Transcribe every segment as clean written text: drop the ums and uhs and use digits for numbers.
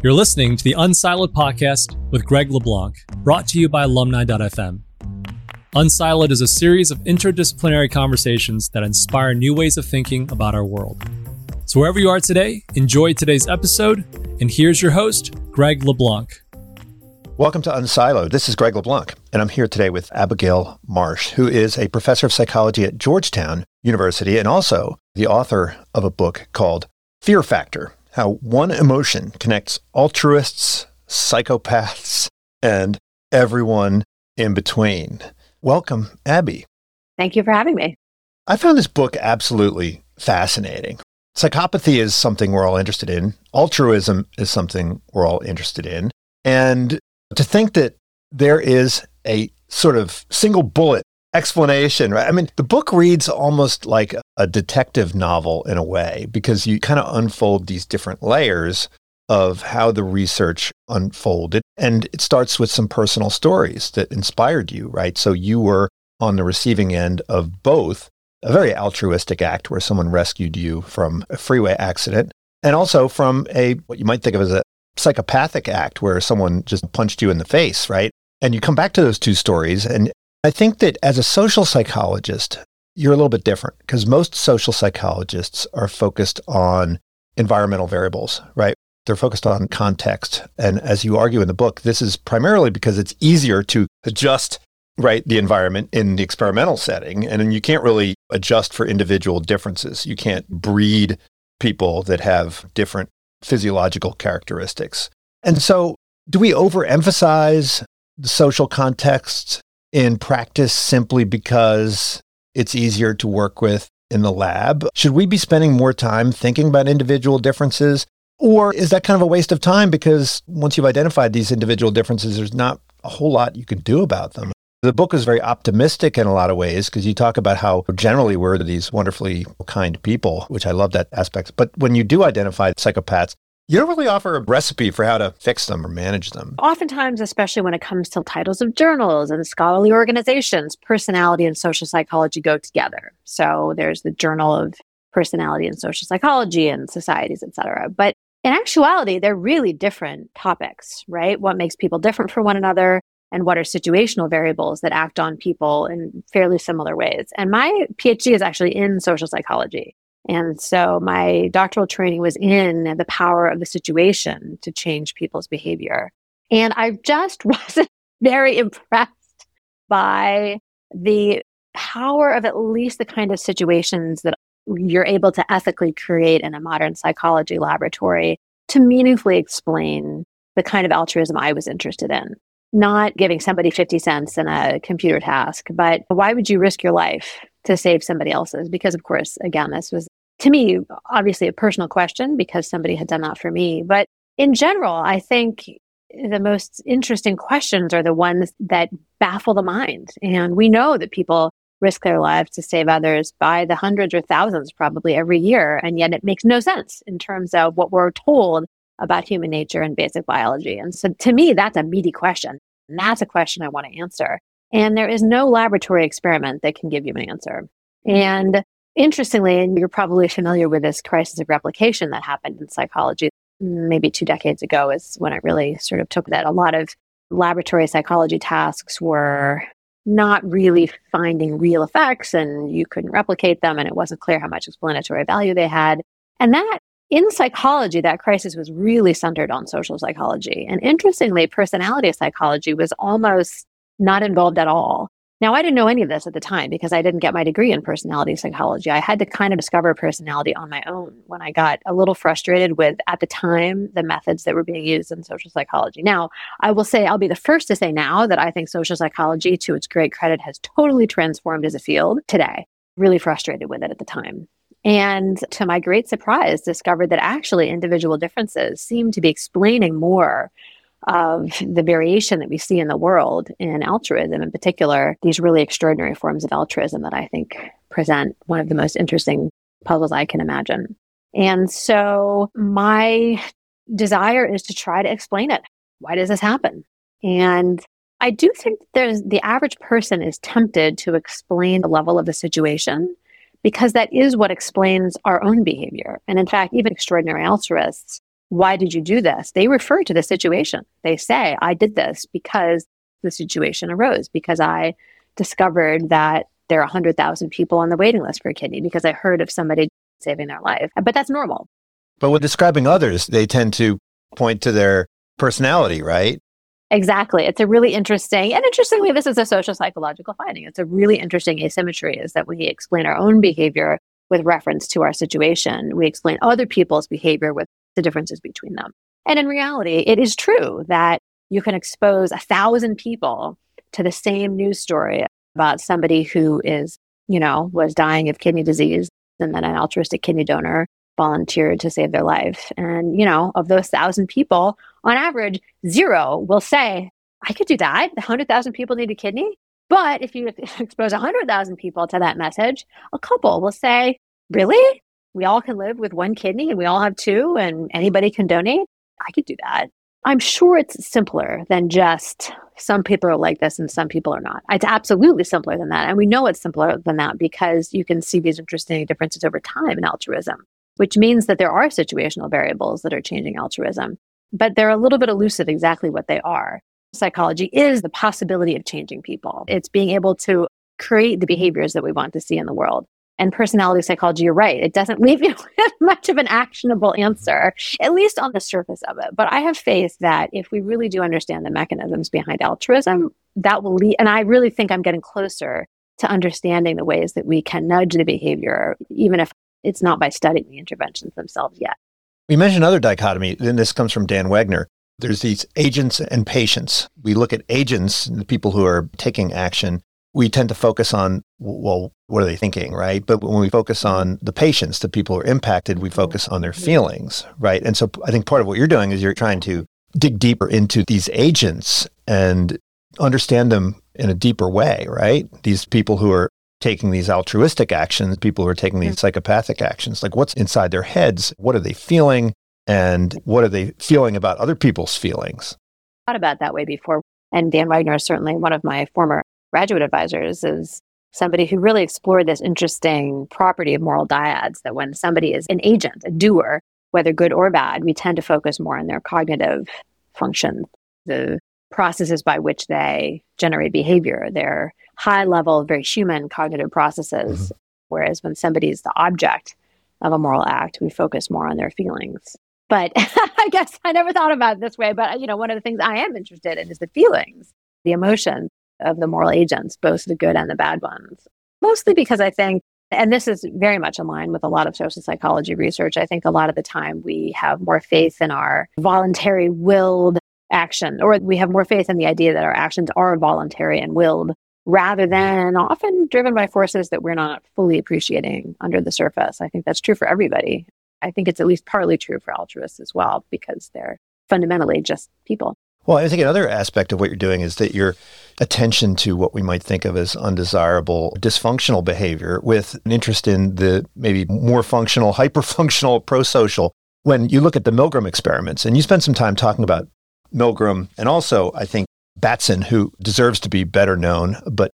You're listening to the Unsiloed podcast with Greg LeBlanc, brought to you by alumni.fm. Unsiloed is a series of interdisciplinary conversations that inspire new ways of thinking about our world. So wherever you are today, enjoy today's episode. And here's your host, Greg LeBlanc. Welcome to Unsiloed. This is Greg LeBlanc, and I'm here today with Abigail Marsh, who is a professor of psychology at Georgetown University and also the author of a book called Fear Factor, How One Emotion Connects Altruists, Psychopaths, and Everyone in Between. Welcome, Abby. Thank you for having me. I found this book absolutely fascinating. Psychopathy is something we're all interested in. Altruism is something we're all interested in. And to think that there is a sort of single bullet explanation, right? I mean, the book reads almost like a detective novel in a way, because you kind of unfold these different layers of how the research unfolded. And it starts with some personal stories that inspired you, right? So you were on the receiving end of both a very altruistic act where someone rescued you from a freeway accident, and also from what you might think of as a psychopathic act where someone just punched you in the face, right? And you come back to those two stories. And I think that as a social psychologist, you're a little bit different because most social psychologists are focused on environmental variables, right? They're focused on context. And as you argue in the book, this is primarily because it's easier to adjust, right, the environment in the experimental setting. And you can't really adjust for individual differences. You can't breed people that have different physiological characteristics. And so do we overemphasize the social context in practice simply because it's easier to work with in the lab? Should we be spending more time thinking about individual differences? Or is that kind of a waste of time because once you've identified these individual differences, there's not a whole lot you can do about them? The book is very optimistic in a lot of ways because you talk about how generally we're these wonderfully kind people, which I love that aspect. But when you do identify psychopaths, you don't really offer a recipe for how to fix them or manage them. Oftentimes, especially when it comes to titles of journals and scholarly organizations, personality and social psychology go together. So there's the Journal of Personality and Social Psychology and Societies, et cetera. But in actuality, they're really different topics, right? What makes people different from one another? And what are situational variables that act on people in fairly similar ways. And my PhD is actually in social psychology. And so my doctoral training was in the power of the situation to change people's behavior. And I just wasn't very impressed by the power of at least the kind of situations that you're able to ethically create in a modern psychology laboratory to meaningfully explain the kind of altruism I was interested in. Not giving somebody 50 cents in a computer task, but why would you risk your life to save somebody else's? Because of course, again, this was to me, obviously a personal question because somebody had done that for me. But in general, I think the most interesting questions are the ones that baffle the mind. And we know that people risk their lives to save others by the hundreds or thousands probably every year. And yet it makes no sense in terms of what we're told about human nature and basic biology. And so to me, that's a meaty question. And that's a question I want to answer. And there is no laboratory experiment that can give you an answer. And interestingly, and you're probably familiar with this crisis of replication that happened in psychology maybe 2 decades ago is when it really sort of took that a lot of laboratory psychology tasks were not really finding real effects and you couldn't replicate them and it wasn't clear how much explanatory value they had. And that in psychology, that crisis was really centered on social psychology. And interestingly, personality psychology was almost not involved at all. Now, I didn't know any of this at the time because I didn't get my degree in personality psychology. I had to kind of discover personality on my own when I got a little frustrated with, at the time, the methods that were being used in social psychology. Now, I will say, I'll be the first to say now that I think social psychology, to its great credit, has totally transformed as a field today. Really frustrated with it at the time. And to my great surprise, discovered that actually individual differences seem to be explaining more of the variation that we see in the world in altruism, in particular, these really extraordinary forms of altruism that I think present one of the most interesting puzzles I can imagine. And so my desire is to try to explain it. Why does this happen? And I do think there's the average person is tempted to explain the level of the situation because that is what explains our own behavior. And in fact, even extraordinary altruists why did you do this? They refer to the situation. They say, I did this because the situation arose, because I discovered that there are 100,000 people on the waiting list for a kidney, because I heard of somebody saving their life. But that's normal. But when describing others, they tend to point to their personality, right? Exactly. It's a really interesting, and interestingly, this is a social psychological finding. It's a really interesting asymmetry, is that we explain our own behavior with reference to our situation. We explain other people's behavior with the differences between them. And in reality, it is true that you can expose 1,000 people to the same news story about somebody who is, you know, was dying of kidney disease, and then an altruistic kidney donor volunteered to save their life. And, you know, of those 1,000 people, on average, 0 will say, I could do that. 100,000 people need a kidney. But if you expose 100,000 people to that message, a couple will say, really? We all can live with one kidney and we all have 2 and anybody can donate? I could do that. I'm sure it's simpler than just some people are like this and some people are not. It's absolutely simpler than that. And we know it's simpler than that because you can see these interesting differences over time in altruism, which means that there are situational variables that are changing altruism, but they're a little bit elusive exactly what they are. Psychology is the possibility of changing people. It's being able to create the behaviors that we want to see in the world. And personality psychology, you're right, it doesn't leave you with much of an actionable answer, at least on the surface of it. But I have faith that if we really do understand the mechanisms behind altruism, that will lead, and I really think I'm getting closer to understanding the ways that we can nudge the behavior, even if it's not by studying the interventions themselves yet. We mentioned another dichotomy, and this comes from Dan Wegner. There's these agents and patients. We look at agents, the people who are taking action. We tend to focus on, well, what are they thinking, right? But when we focus on the patients, the people who are impacted, we focus on their feelings, right? And so I think part of what you're doing is you're trying to dig deeper into these agents and understand them in a deeper way, right? These people who are taking these altruistic actions, people who are taking these psychopathic actions, like what's inside their heads? What are they feeling? And what are they feeling about other people's feelings? I thought about that way before. And Dan Wegner is certainly one of my former graduate advisors, is somebody who really explored this interesting property of moral dyads, that when somebody is an agent, a doer, whether good or bad, we tend to focus more on their cognitive function, the processes by which they generate behavior, their high-level, very human cognitive processes. Mm-hmm. Whereas when somebody is the object of a moral act, we focus more on their feelings. But I guess I never thought about it this way, but you know, one of the things I am interested in is the feelings, the emotions of the moral agents, both the good and the bad ones. Mostly because I think, and this is very much in line with a lot of social psychology research, I think a lot of the time we have more faith in our voluntary willed action, or we have more faith in the idea that our actions are voluntary and willed, rather than often driven by forces that we're not fully appreciating under the surface. I think that's true for everybody. I think it's at least partly true for altruists as well, because they're fundamentally just people. Well, I think another aspect of what you're doing is that your attention to what we might think of as undesirable, dysfunctional behavior with an interest in the maybe more functional, hyperfunctional, prosocial. When you look at the Milgram experiments, and you spend some time talking about Milgram, and also I think Batson, who deserves to be better known, but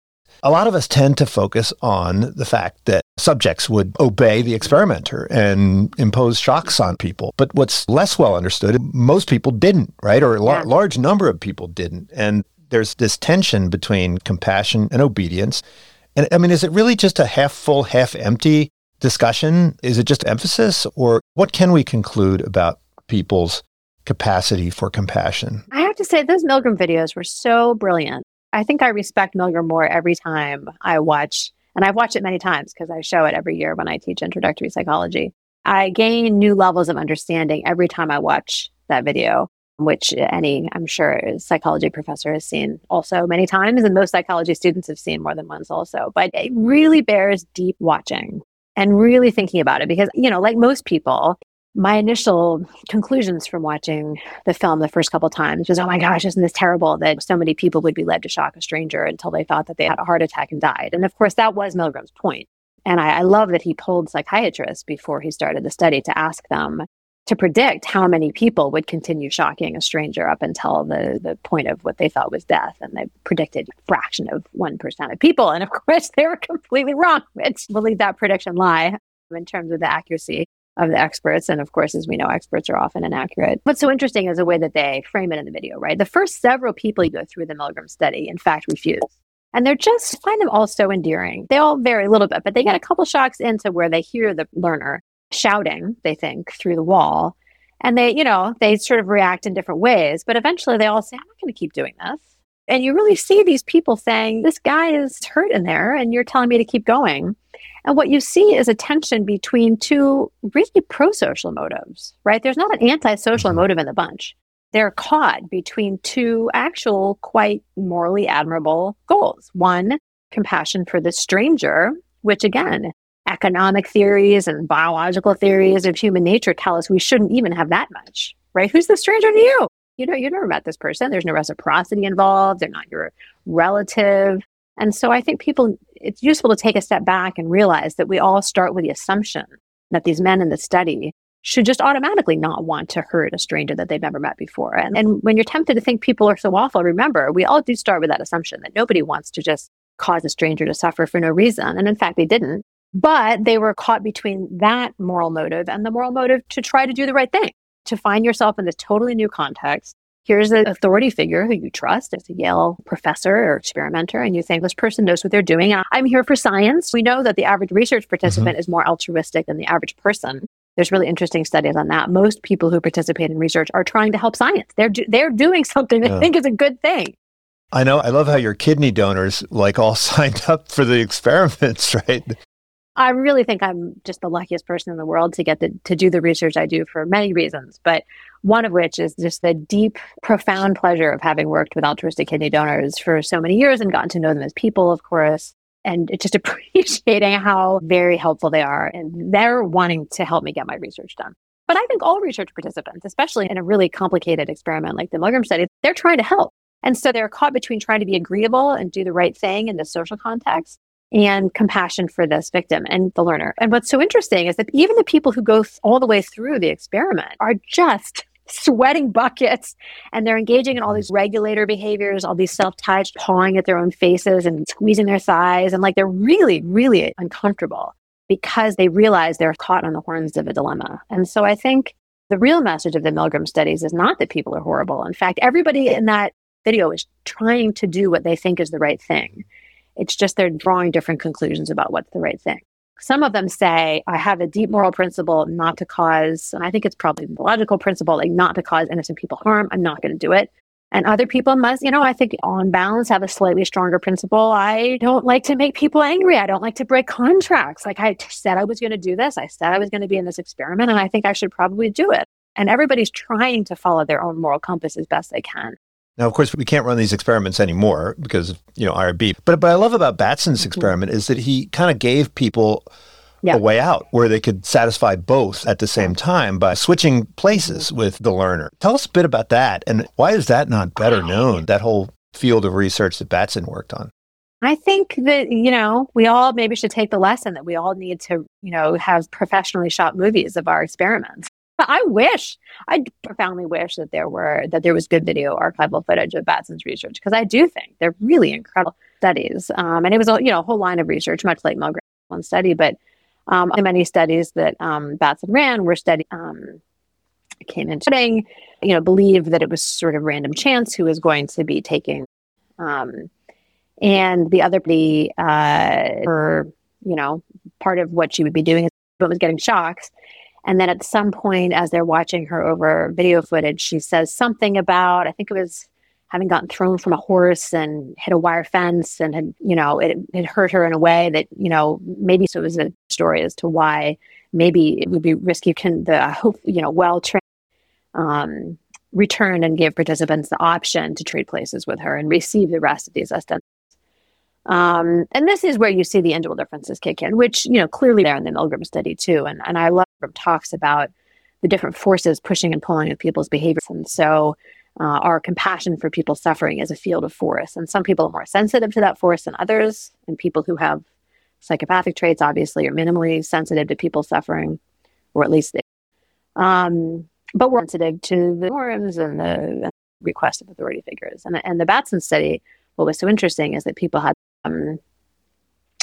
a lot of us tend to focus on the fact that subjects would obey the experimenter and impose shocks on people. But what's less well understood, most people didn't, right? Or a large number of people didn't. And there's this tension between compassion and obedience. And I mean, is it really just a half full, half empty discussion? Is it just emphasis? Or what can we conclude about people's capacity for compassion? I have to say, those Milgram videos were so brilliant. I think I respect Milgram more every time I watch, and I've watched it many times because I show it every year when I teach introductory psychology. I gain new levels of understanding every time I watch that video, which any, I'm sure, psychology professor has seen also many times, and most psychology students have seen more than once also. But it really bears deep watching and really thinking about it because, you know, like most people, my initial conclusions from watching the film the first couple of times was, oh my gosh, isn't this terrible that so many people would be led to shock a stranger until they thought that they had a heart attack and died. And of course, that was Milgram's point. And I love that he polled psychiatrists before he started the study to ask them to predict how many people would continue shocking a stranger up until the point of what they thought was death. And they predicted a fraction of 1% of people. And of course, they were completely wrong, which will leave that prediction lie in terms of the accuracy of the experts. And of course, as we know, experts are often inaccurate. What's so interesting is the way that they frame it in the video, right? The first several people who go through the Milgram study, in fact, refuse. And they're just, I find them all so endearing. They all vary a little bit, but they get a couple shocks into where they hear the learner shouting, they think, through the wall. And they, you know, they sort of react in different ways, but eventually they all say, I'm not going to keep doing this. And you really see these people saying, this guy is hurt in there and you're telling me to keep going. And what you see is a tension between two really pro-social motives, right? There's not an anti-social motive in the bunch. They're caught between two actual quite morally admirable goals. One, compassion for the stranger, which again, economic theories and biological theories of human nature tell us we shouldn't even have that much, right? Who's the stranger to you? You know, you've never met this person. There's no reciprocity involved. They're not your relative. And so I think people, it's useful to take a step back and realize that we all start with the assumption that these men in the study should just automatically not want to hurt a stranger that they've never met before. And when you're tempted to think people are so awful, remember, we all do start with that assumption that nobody wants to just cause a stranger to suffer for no reason. And in fact, they didn't. But they were caught between that moral motive and the moral motive to try to do the right thing, to find yourself in this totally new context. Here's an authority figure who you trust as a Yale professor or experimenter, and you think, this person knows what they're doing. I'm here for science. We know that the average research participant is more altruistic than the average person. There's really interesting studies on that. Most people who participate in research are trying to help science. They're doing something they think is a good thing. I know. I love how your kidney donors like all signed up for the experiments, right? I really think I'm just the luckiest person in the world to get to do the research I do for many reasons, but one of which is just the deep, profound pleasure of having worked with altruistic kidney donors for so many years and gotten to know them as people, of course, and just appreciating how very helpful they are. And they're wanting to help me get my research done. But I think all research participants, especially in a really complicated experiment like the Milgram study, they're trying to help. And so they're caught between trying to be agreeable and do the right thing in the social context and compassion for this victim and the learner. And what's so interesting is that even the people who go all the way through the experiment are just sweating buckets, and they're engaging in all these regulator behaviors, all these self-touch, pawing at their own faces and squeezing their thighs. And like, they're really, really uncomfortable because they realize they're caught on the horns of a dilemma. And so I think the real message of the Milgram studies is not that people are horrible. In fact, everybody in that video is trying to do what they think is the right thing. It's just they're drawing different conclusions about what's the right thing. Some of them say, I have a deep moral principle not to cause, and I think it's probably the logical principle, like not to cause innocent people harm. I'm not going to do it. And other people must, you know, I think on balance have a slightly stronger principle. I don't like to make people angry. I don't like to break contracts. Like I said I was going to do this. I said I was going to be in this experiment, and I think I should probably do it. And everybody's trying to follow their own moral compass as best they can. Now, of course, we can't run these experiments anymore because of, you know, IRB. But I love about Batson's experiment is that he kind of gave people a way out where they could satisfy both at the same time by switching places with the learner. Tell us a bit about that. And why is that not better known, that whole field of research that Batson worked on? I think that, you know, we all maybe should take the lesson that we all need to, you know, have professionally shot movies of our experiments. I profoundly wish that there was good video archival footage of Batson's research, because I do think they're really incredible studies. And it was a whole line of research, much like Milgram's one study, but the many studies that Batson ran were studies came in shooting, you know, believed that it was sort of random chance who was going to be taking, and the other part of what she would be doing was getting shocks. And then at some point, as they're watching her over video footage, she says something about, I think it was having gotten thrown from a horse and hit a wire fence and had, you know, it hurt her in a way that, you know, maybe so it was a story as to why maybe it would be risky. Can the well-trained return and give participants the option to trade places with her and receive the rest of these assessments? And this is where you see the individual differences kick in, which, you know, clearly they're in the Milgram study too. And I love talks about the different forces pushing and pulling of people's behaviors. And so our compassion for people suffering is a field of force. And some people are more sensitive to that force than others. And people who have psychopathic traits, obviously, are minimally sensitive to people suffering, or at least they but we're sensitive to the norms and the request of authority figures. And the Batson study, what was so interesting is that people had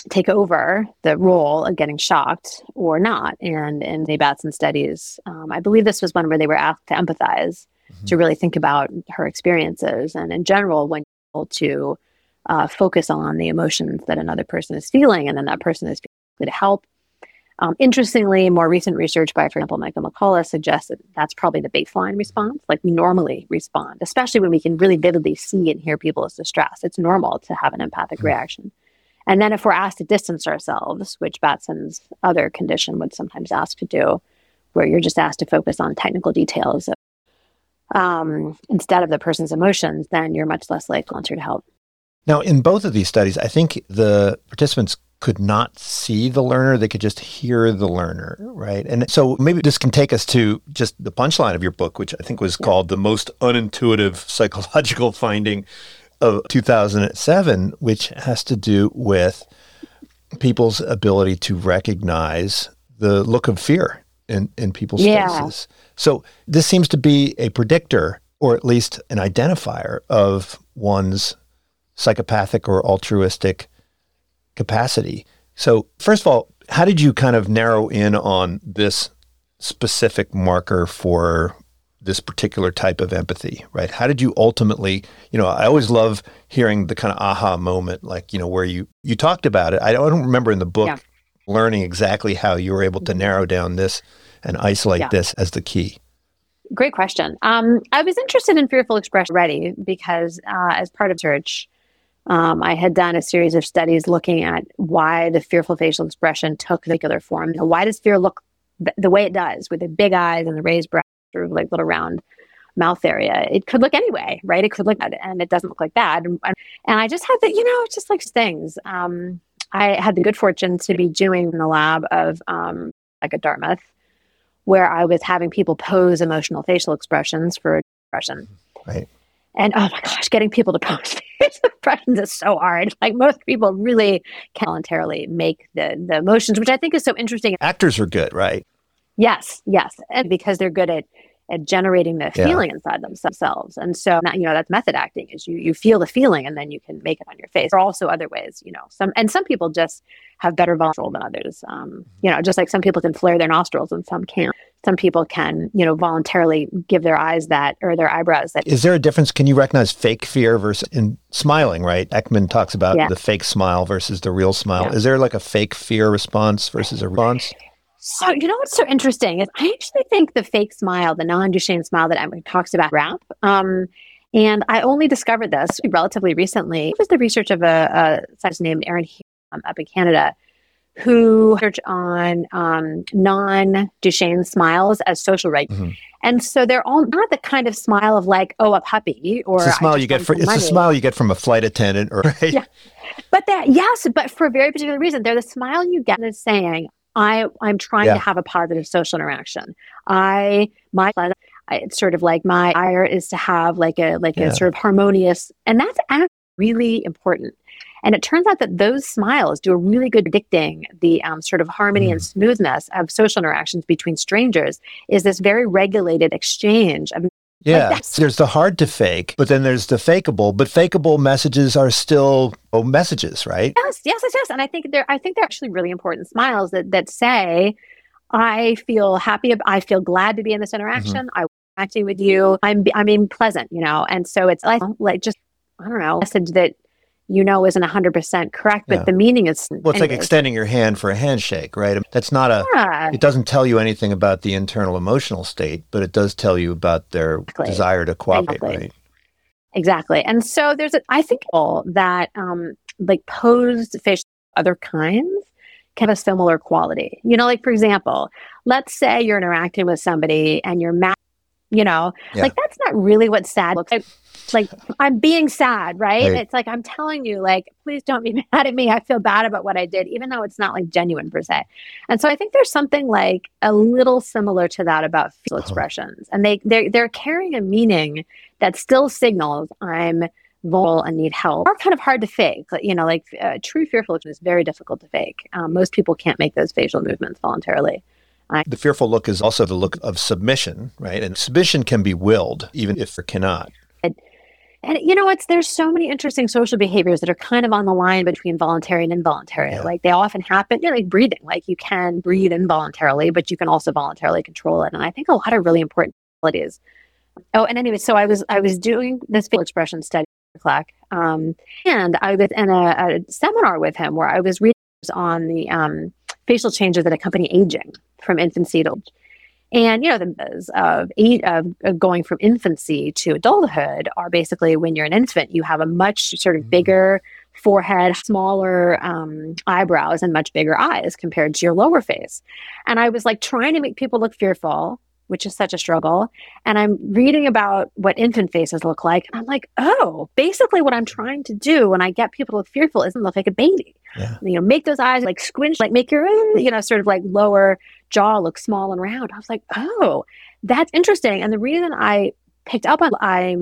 take over the role of getting shocked or not. And in the Batson studies, I believe this was one where they were asked to empathize, mm-hmm. to really think about her experiences. And in general, when you're able to focus on the emotions that another person is feeling, and then that person is likely to help. Interestingly, more recent research by, for example, Michael McCullough suggests that that's probably the baseline response. Like, we normally respond, especially when we can really vividly see and hear people's distress. It's normal to have an empathic reaction. And then if we're asked to distance ourselves, which Batson's other condition would sometimes ask to do, where you're just asked to focus on technical details instead of the person's emotions, then you're much less likely to help. Now, in both of these studies, I think the participants could not see the learner. They could just hear the learner, right? And so maybe this can take us to just the punchline of your book, which I think was called The Most Unintuitive Psychological Finding of 2007, which has to do with people's ability to recognize the look of fear in people's faces. So this seems to be a predictor, or at least an identifier, of one's psychopathic or altruistic capacity. So first of all, how did you kind of narrow in on this specific marker for this particular type of empathy, right? How did you ultimately, I always love hearing the kind of aha moment, like, where you talked about it. I don't remember in the book learning exactly how you were able to narrow down this and isolate this as the key. Great question. I was interested in fearful expression already because as part of research, I had done a series of studies looking at why the fearful facial expression took the particular form. Why does fear look the way it does, with the big eyes and the raised brows, or like little round mouth area? It could look any way, right? It could look bad, and it doesn't look like that. And I just had the, just like things. I had the good fortune to be doing in the lab of at Dartmouth, where I was having people pose emotional facial expressions for depression. Right. And oh my gosh, getting people to post facial expressions is so hard. Like, most people really can voluntarily make the emotions, which I think is so interesting. Actors are good, right? Yes. And because they're good at generating the feeling inside themselves. And so, that's method acting, is you feel the feeling and then you can make it on your face. There are also other ways, some people just have better control than others. Just like some people can flare their nostrils and some can't. Some people can, voluntarily give their eyes that, or their eyebrows that. Is there a difference? Can you recognize fake fear versus in smiling, right? Ekman talks about the fake smile versus the real smile. Yeah. Is there like a fake fear response versus a response? So, what's so interesting is I actually think the fake smile, the non-Duchenne smile that Ekman talks about, rap. And I only discovered this relatively recently. It was the research of a scientist named Aaron up in Canada, who research on non-Duchenne smiles as social regulators. Mm-hmm. And so they're all not the kind of smile of like, oh, a puppy, or it's a smile you get from a flight attendant, or right? Yeah. But for a very particular reason, they're the smile you get that's saying, I'm trying to have a positive social interaction. It's sort of like my ire is to have like a sort of harmonious, and that's actually really important. And it turns out that those smiles do a really good predicting the sort of harmony and smoothness of social interactions between strangers, is this very regulated exchange of. Yeah, like there's the hard to fake, but then there's the fakeable. But fakeable messages are still messages, right? Yes. And I think they're actually really important smiles that say, I feel happy. I feel glad to be in this interaction. Mm-hmm. I'm interacting with you. I'm being pleasant, And so it's like just, I don't know, a message that isn't 100% correct, but the meaning is... Well, it's like extending your hand for a handshake, right? That's not it doesn't tell you anything about the internal emotional state, but it does tell you about their desire to cooperate, right? Exactly. And so there's, I think that like posed facial other kinds can have a similar quality. Like for example, let's say you're interacting with somebody and you're mad, like that's not really what sad looks like. Like, I'm being sad, right? Right. It's like, I'm telling you, like, please don't be mad at me. I feel bad about what I did, even though it's not like genuine per se. And so I think there's something like a little similar to that about facial expressions. And they're carrying a meaning that still signals I'm vulnerable and need help. Are kind of hard to fake. True fearful expression is very difficult to fake. Most people can't make those facial movements voluntarily. The fearful look is also the look of submission, right? And submission can be willed, even if it cannot. And you know, there's so many interesting social behaviors that are kind of on the line between voluntary and involuntary. Yeah. Like they often happen, you know, like breathing, like you can breathe involuntarily, but you can also voluntarily control it. And I think a lot of really important qualities. Oh, and anyway, so I was doing this facial expression study with Clack, and I was in a seminar with him where I was reading on the facial changes that accompany aging from infancy to age. And, you know, the going from infancy to adulthood are basically when you're an infant, you have a much sort of bigger forehead, smaller eyebrows, and much bigger eyes compared to your lower face. And I was like trying to make people look fearful, which is such a struggle. And I'm reading about what infant faces look like. And I'm like, oh, basically what I'm trying to do when I get people to look fearful is look like a baby. Yeah. You know, make those eyes like squinch, like make your, you know, sort of like lower jaw look small and round. I was like, oh, that's interesting. And the reason I picked up on, I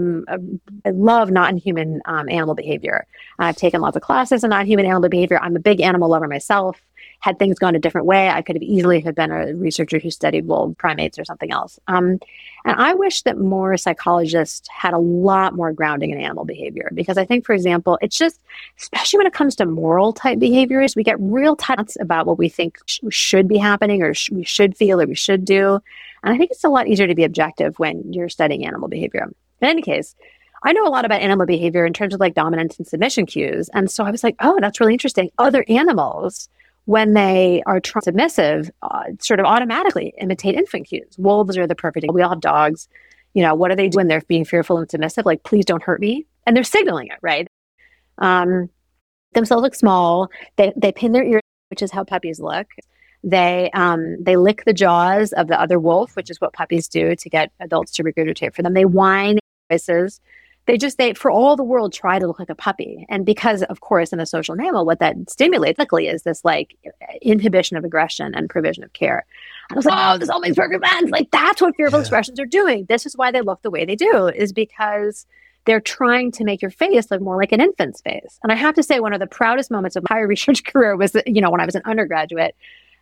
love non-human animal behavior. I've taken lots of classes on non-human animal behavior. I'm a big animal lover myself. Had things gone a different way, I could have easily have been a researcher who studied wolf primates or something else. And I wish that more psychologists had a lot more grounding in animal behavior, because I think, for example, it's just, especially when it comes to moral type behaviors, we get real tight about what we think should be happening or we should feel or we should do. And I think it's a lot easier to be objective when you're studying animal behavior. In any case, I know a lot about animal behavior in terms of like dominance and submission cues. And so I was like, oh, that's really interesting. Other animals, when they are submissive, sort of automatically imitate infant cues. Wolves are the perfect example. We all have dogs. You know, what do they do when they're being fearful and submissive? Like, please don't hurt me. And they're signaling it, right? Themselves look small. They pin their ears, which is how puppies look. They lick the jaws of the other wolf, which is what puppies do to get adults to regurgitate for them. They whine voices. They for all the world, try to look like a puppy. And because, of course, in a social mammal, what that stimulates quickly is this, like, inhibition of aggression and provision of care. I was like, oh, this all makes perfect sense. Like, that's what fearful expressions are doing. This is why they look the way they do, is because they're trying to make your face look more like an infant's face. And I have to say, one of the proudest moments of my higher research career was, you know, when I was an undergraduate,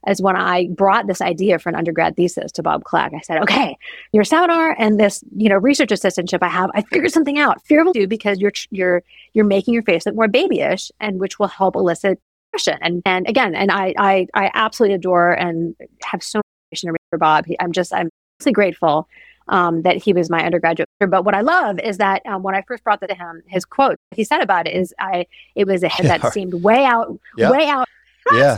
is when I brought this idea for an undergrad thesis to Bob Clack. I said, okay, your seminar and this, you know, research assistantship I have, I figured something out. Fearful do because you're making your face look more babyish, and which will help elicit expression. And again, and I absolutely adore and have so much admiration for Bob. I'm so grateful that he was my undergraduate. But what I love is that when I first brought that to him, his quote he said about it is, it was a head that seemed way out. Yeah.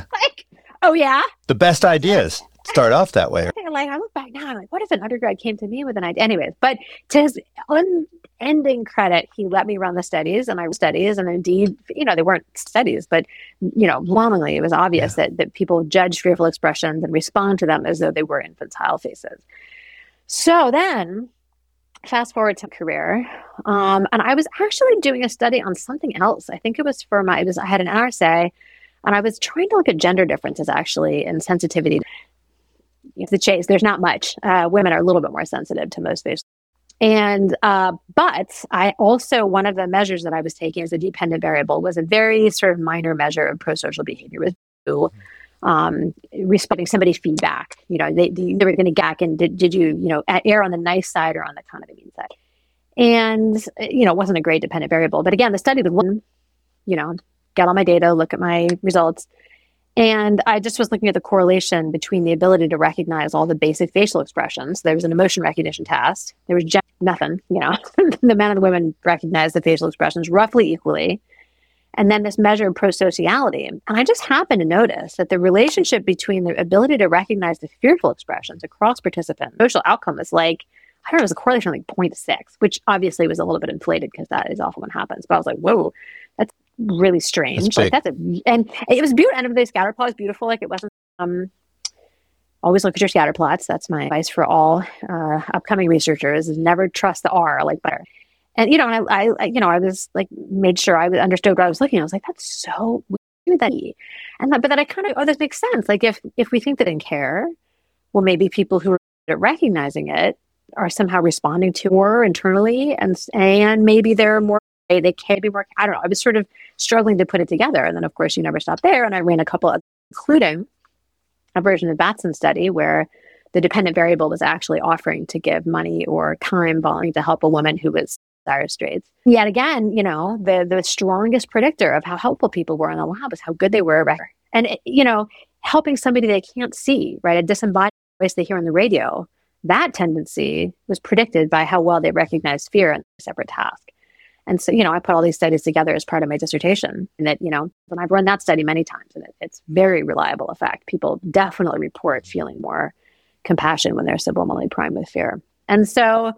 Like, oh, yeah? The best ideas start off that way. Like, I look back now, I'm like, what if an undergrad came to me with an idea? Anyways, but to his unending credit, he let me run the studies, and I studies, and indeed, you know, they weren't studies, but, you know, blindly, it was obvious that people judge fearful expressions and respond to them as though they were infantile faces. So then, fast forward to my career, and I was actually doing a study on something else. I think it was for I had an RSA, and I was trying to look at gender differences, actually, and sensitivity. The chase, there's not much. Women are a little bit more sensitive to most facial. And, but I also, one of the measures that I was taking as a dependent variable was a very sort of minor measure of prosocial behavior, was respecting somebody's feedback. You know, they were going to gag, and did you, you know, err on the nice side or on the kind of the mean side? And, you know, it wasn't a great dependent variable. But again, the study was, you know, get all my data, look at my results. And I just was looking at the correlation between the ability to recognize all the basic facial expressions. There was an emotion recognition test. There was nothing, you know. The men and the women recognized the facial expressions roughly equally. And then this measure of prosociality. And I just happened to notice that the relationship between the ability to recognize the fearful expressions across participants, social outcome is like, I don't know, it was a correlation like 0.6, which obviously was a little bit inflated because that is often what happens. But I was like, whoa, that's really strange. That's like and it was beautiful. And the scatter plot was beautiful. Like, it wasn't, always look at your scatter plots. That's my advice for all upcoming researchers, is never trust the R like butter. And, you know, and I you know, I was like, made sure I understood what I was looking at. I was like, that's so weird. But then I kind of, oh, this makes sense. Like, if we think they didn't care, well, maybe people who are recognizing it are somehow responding to her internally, and maybe they're more, they can be more, I don't know. I was sort of struggling to put it together. And then, of course, you never stop there. And I ran a couple of, including a version of Batson study where the dependent variable was actually offering to give money or time volunteering to help a woman who was dire straits. Yet again, you know, the strongest predictor of how helpful people were in the lab was how good they were. And, you know, helping somebody they can't see, right? A disembodied voice they hear on the radio, that tendency was predicted by how well they recognized fear in a separate task. And so, you know, I put all these studies together as part of my dissertation, and that, you know, and I've run that study many times, and it's very reliable effect. People definitely report feeling more compassion when they're subliminally primed with fear. And so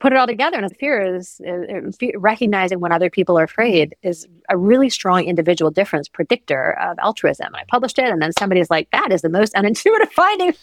put it all together, and fear is recognizing when other people are afraid is a really strong individual difference predictor of altruism. And I published it, and then somebody's like, that is the most unintuitive finding.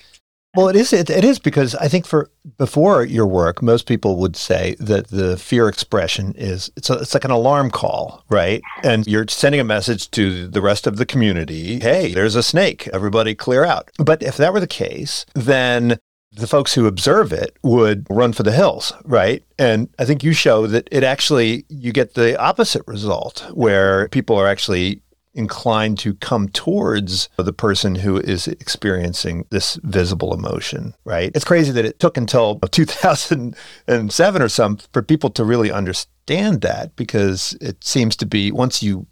Well, it is because I think for before your work, most people would say that the fear expression is it's like an alarm call, right? And you're sending a message to the rest of the community, hey, there's a snake, everybody clear out. But if that were the case, then the folks who observe it would run for the hills, right? And I think you show that it actually, you get the opposite result where people are actually inclined to come towards the person who is experiencing this visible emotion, right? It's crazy that it took until 2007 or something for people to really understand that, because it seems to be, once you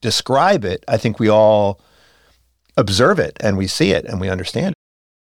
describe it, I think we all observe it and we see it and we understand it.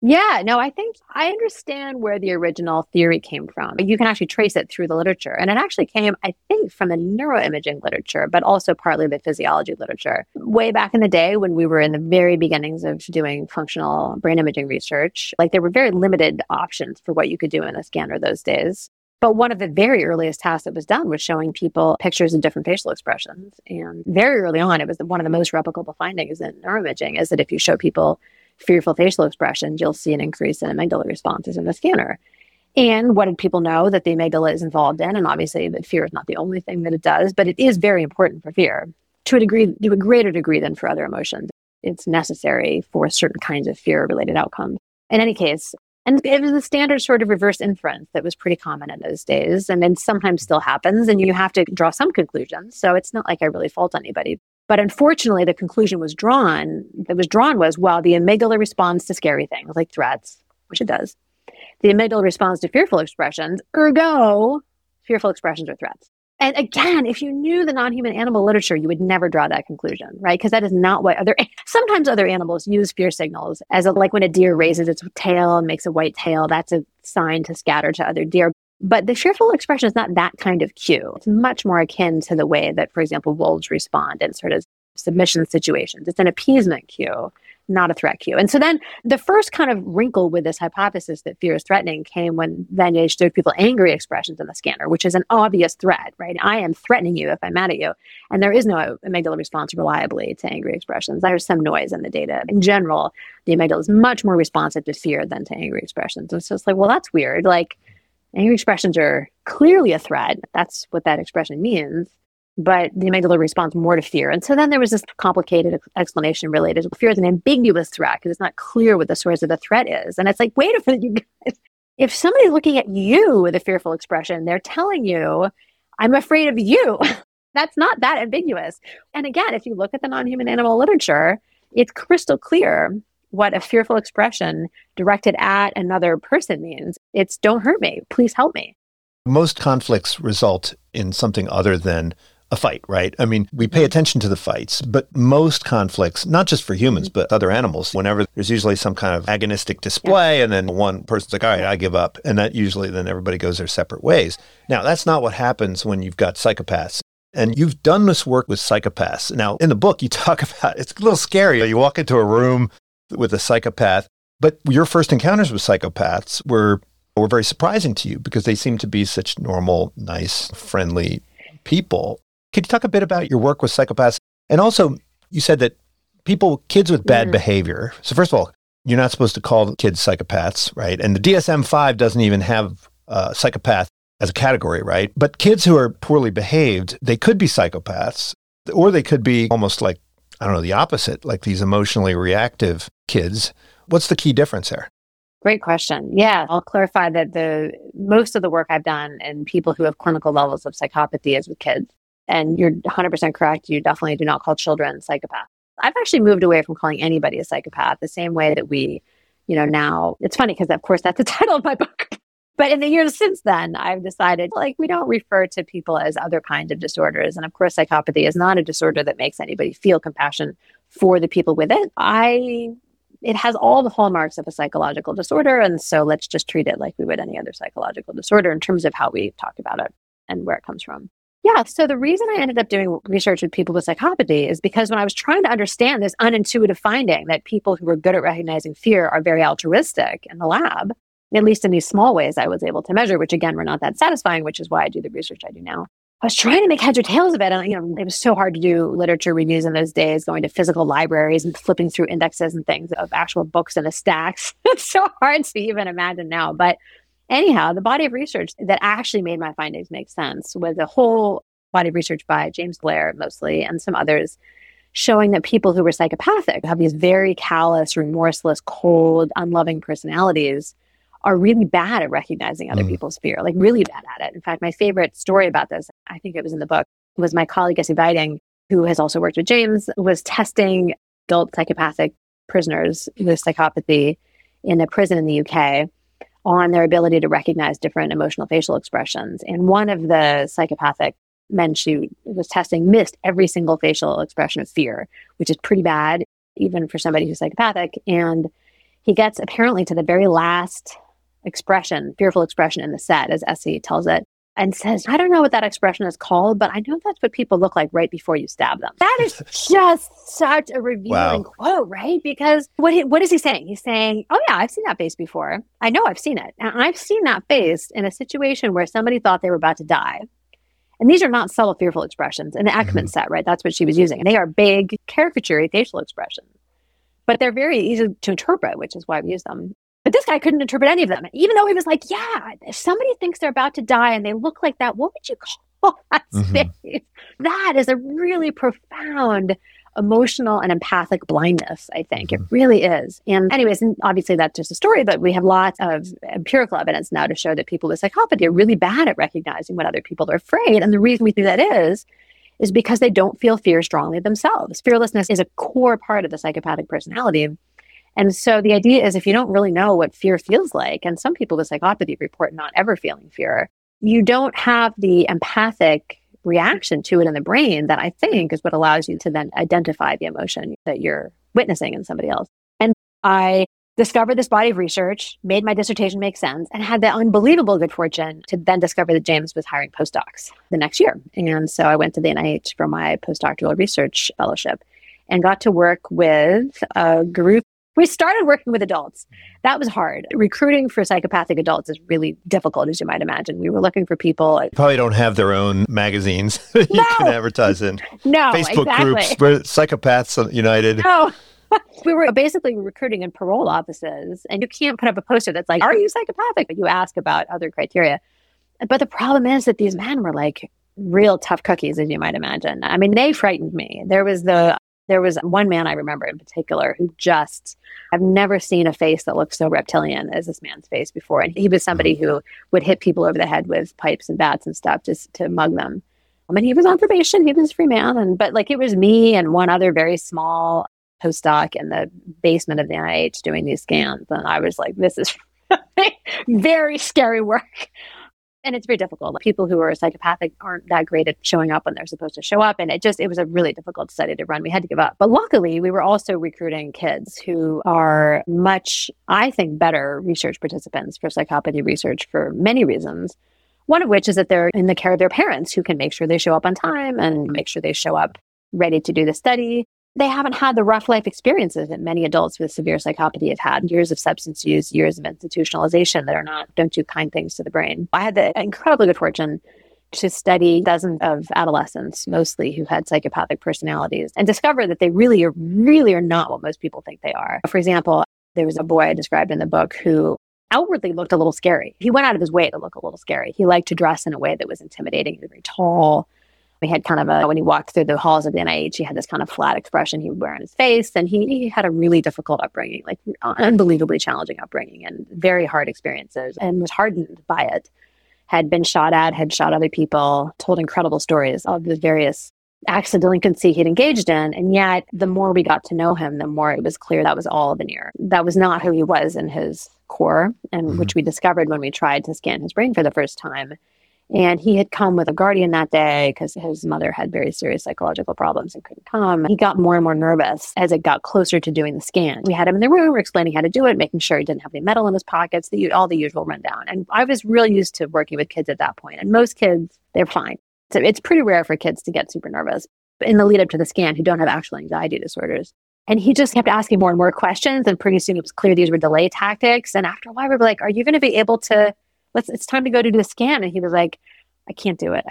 Yeah, no, I think I understand where the original theory came from. You can actually trace it through the literature. And it actually came, I think, from the neuroimaging literature, but also partly the physiology literature. Way back in the day when we were in the very beginnings of doing functional brain imaging research, like there were very limited options for what you could do in a scanner those days. But one of the very earliest tasks that was done was showing people pictures of different facial expressions. And very early on, it was one of the most replicable findings in neuroimaging is that if you show people fearful facial expressions, you'll see an increase in amygdala responses in the scanner. And what did people know that the amygdala is involved in? And obviously that fear is not the only thing that it does, but it is very important for fear to a greater degree than for other emotions. It's necessary for certain kinds of fear-related outcomes. In any case, and it was the standard sort of reverse inference that was pretty common in those days, and then sometimes still happens, and you have to draw some conclusions. So it's not like I really fault anybody. But unfortunately, the conclusion was drawn was, well, the amygdala responds to scary things like threats, which it does. The amygdala responds to fearful expressions, ergo, fearful expressions are threats. And again, if you knew the non-human animal literature, you would never draw that conclusion, right? Because that is not what sometimes other animals use fear signals as like when a deer raises its tail and makes a white tail, that's a sign to scatter to other deer. But the fearful expression is not that kind of cue. It's much more akin to the way that, for example, wolves respond in sort of submission situations. It's an appeasement cue, not a threat cue. And so then the first kind of wrinkle with this hypothesis that fear is threatening came when the NIH showed people angry expressions in the scanner, which is an obvious threat, right? I am threatening you if I'm mad at you. And there is no amygdala response reliably to angry expressions. There's some noise in the data. In general, the amygdala is much more responsive to fear than to angry expressions. And so it's like, well, that's weird. Like, angry expressions are clearly a threat. That's what that expression means. But the amygdala responds more to fear. And so then there was this complicated explanation related. Fear is an ambiguous threat because it's not clear what the source of the threat is. And it's like, wait a minute, you guys. If somebody's looking at you with a fearful expression, they're telling you, I'm afraid of you. That's not that ambiguous. And again, if you look at the non-human animal literature, it's crystal clear what a fearful expression directed at another person means. It's don't hurt me, please help me. Most conflicts result in something other than a fight, right? I mean, we pay attention to the fights, but most conflicts, not just for humans, but other animals, whenever there's usually some kind of agonistic display, and then one person's like, all right, I give up. And that usually then everybody goes their separate ways. Now, that's not what happens when you've got psychopaths. And you've done this work with psychopaths. Now, in the book, you talk about, it's a little scary. You walk into a room with a psychopath, but your first encounters with psychopaths were very surprising to you because they seem to be such normal, nice, friendly people. Could you talk a bit about your work with psychopaths? And also, you said that kids with bad behavior. So first of all, you're not supposed to call kids psychopaths, right? And the DSM-5 doesn't even have psychopath as a category, right? But kids who are poorly behaved, they could be psychopaths, or they could be almost like, I don't know, the opposite, like these emotionally reactive kids. What's the key difference there? Great question. Yeah, I'll clarify that most of the work I've done in people who have clinical levels of psychopathy is with kids. And you're 100% correct. You definitely do not call children psychopaths. I've actually moved away from calling anybody a psychopath the same way that we, you know, now, it's funny because of course that's the title of my book. But in the years since then, I've decided, like, we don't refer to people as other kinds of disorders. And of course, psychopathy is not a disorder that makes anybody feel compassion for the people with it. It has all the hallmarks of a psychological disorder. And so let's just treat it like we would any other psychological disorder in terms of how we talk about it and where it comes from. Yeah. So the reason I ended up doing research with people with psychopathy is because when I was trying to understand this unintuitive finding that people who are good at recognizing fear are very altruistic in the lab, at least in these small ways I was able to measure, which again, were not that satisfying, which is why I do the research I do now. I was trying to make heads or tails of it. And it was so hard to do literature reviews in those days, going to physical libraries and flipping through indexes and things of actual books in the stacks. It's so hard to even imagine now. But anyhow, the body of research that actually made my findings make sense was a whole body of research by James Blair mostly and some others showing that people who were psychopathic have these very callous, remorseless, cold, unloving personalities are really bad at recognizing other people's fear, like really bad at it. In fact, my favorite story about this, I think it was in the book, was my colleague Essi Viding, who has also worked with James, was testing adult psychopathic prisoners with psychopathy in a prison in the UK on their ability to recognize different emotional facial expressions. And one of the psychopathic men she was testing missed every single facial expression of fear, which is pretty bad, even for somebody who's psychopathic. And he gets apparently to the very last expression, fearful expression in the set, as Essi tells it, and says, I don't know what that expression is called, but I know that's what people look like right before you stab them. That is just such a revealing quote, right? Because what is he saying? He's saying, oh yeah, I've seen that face before. I know I've seen it. And I've seen that face in a situation where somebody thought they were about to die. And these are not subtle fearful expressions in the Ekman set, right? That's what she was using. And they are big, caricature facial expressions. But they're very easy to interpret, which is why we use them. But this guy couldn't interpret any of them. Even though he was like, yeah, if somebody thinks they're about to die and they look like that, what would you call that face? That is a really profound emotional and empathic blindness, I think. It really is. And anyways, and obviously that's just a story, but we have lots of empirical evidence now to show that people with psychopathy are really bad at recognizing when other people are afraid. And the reason we think that is because they don't feel fear strongly themselves. Fearlessness is a core part of the psychopathic personality. And so the idea is if you don't really know what fear feels like, and some people with psychopathy report not ever feeling fear, you don't have the empathic reaction to it in the brain that I think is what allows you to then identify the emotion that you're witnessing in somebody else. And I discovered this body of research, made my dissertation make sense, and had the unbelievable good fortune to then discover that James was hiring postdocs the next year. And so I went to the NIH for my postdoctoral research fellowship and got to work with a group. We started working with adults. That was hard. Recruiting for psychopathic adults is really difficult, as you might imagine. We were looking for people. Probably don't have their own magazines that you can advertise in. No, Facebook groups, where Psychopaths United. No. We were basically recruiting in parole offices, and you can't put up a poster that's like, are you psychopathic? But you ask about other criteria. But the problem is that these men were like real tough cookies, as you might imagine. I mean, they frightened me. There was one man I remember in particular who just, I've never seen a face that looked so reptilian as this man's face before. And he was somebody who would hit people over the head with pipes and bats and stuff just to mug them. I mean, he was on probation. He was a free man. But it was me and one other very small postdoc in the basement of the NIH doing these scans. And I was like, this is very scary work. And it's very difficult. People who are psychopathic aren't that great at showing up when they're supposed to show up. And it was a really difficult study to run. We had to give up. But luckily, we were also recruiting kids who are much, I think, better research participants for psychopathy research for many reasons. One of which is that they're in the care of their parents who can make sure they show up on time and make sure they show up ready to do the study. They haven't had the rough life experiences that many adults with severe psychopathy have had, years of substance use, years of institutionalization that don't do kind things to the brain. I had the incredibly good fortune to study dozens of adolescents, mostly who had psychopathic personalities, and discover that they really are not what most people think they are. For example, there was a boy I described in the book who outwardly looked a little scary. He went out of his way to look a little scary. He liked to dress in a way that was intimidating. He was very tall. He had kind of when he walked through the halls of the NIH, he had this kind of flat expression he would wear on his face. And he had a really difficult upbringing, like unbelievably challenging upbringing and very hard experiences, and was hardened by it, had been shot at, had shot other people, told incredible stories of the various acts of delinquency he'd engaged in. And yet, the more we got to know him, the more it was clear that was all a veneer. That was not who he was in his core, and which we discovered when we tried to scan his brain for the first time. And he had come with a guardian that day because his mother had very serious psychological problems and couldn't come. He got more and more nervous as it got closer to doing the scan. We had him in the room, we're explaining how to do it, making sure he didn't have any metal in his pockets, all the usual rundown. And I was really used to working with kids at that point. And most kids, they're fine. So it's pretty rare for kids to get super nervous in the lead up to the scan who don't have actual anxiety disorders. And he just kept asking more and more questions. And pretty soon it was clear these were delay tactics. And after a while, we were like, are you going to be able to... It's time to go do the scan. And he was like, I can't do it.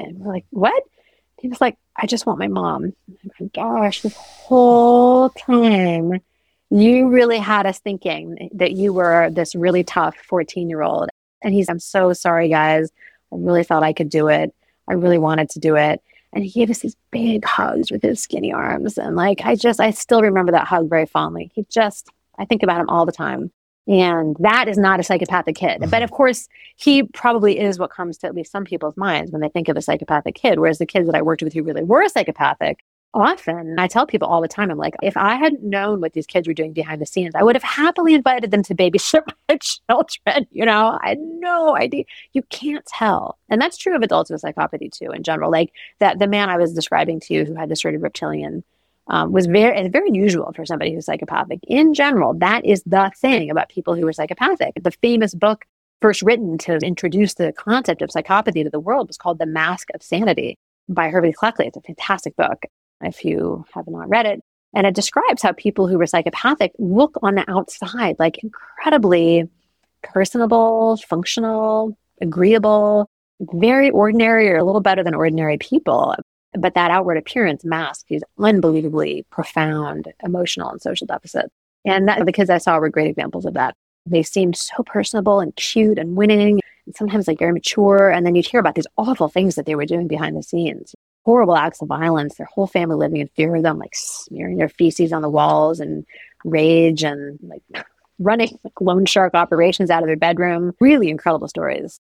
And we're like, what? He was like, I just want my mom. Oh my gosh, this whole time, you really had us thinking that you were this really tough 14-year-old. And he's, I'm so sorry, guys. I really thought I could do it. I really wanted to do it. And he gave us these big hugs with his skinny arms. And like, I still remember that hug very fondly. I think about him all the time. And that is not a psychopathic kid. But of course, he probably is what comes to at least some people's minds when they think of a psychopathic kid, whereas the kids that I worked with who really were psychopathic, often, I tell people all the time, I'm like, if I had known what these kids were doing behind the scenes, I would have happily invited them to babysit my children. You know, I had no idea. You can't tell. And that's true of adults with psychopathy too, in general. Like that, the man I was describing to you who had this sort of reptilian was very unusual for somebody who's psychopathic. In general, that is the thing about people who are psychopathic. The famous book first written to introduce the concept of psychopathy to the world was called The Mask of Sanity by Hervey Cleckley. It's a fantastic book if you have not read it. And it describes how people who were psychopathic look on the outside like incredibly personable, functional, agreeable, very ordinary or a little better than ordinary people. But that outward appearance masks these unbelievably profound emotional and social deficits. And the kids I saw were great examples of that. They seemed so personable and cute and winning, and sometimes like very mature. And then you'd hear about these awful things that they were doing behind the scenes. Horrible acts of violence, their whole family living in fear of them, like smearing their feces on the walls and rage and like running like loan shark operations out of their bedroom. Really incredible stories.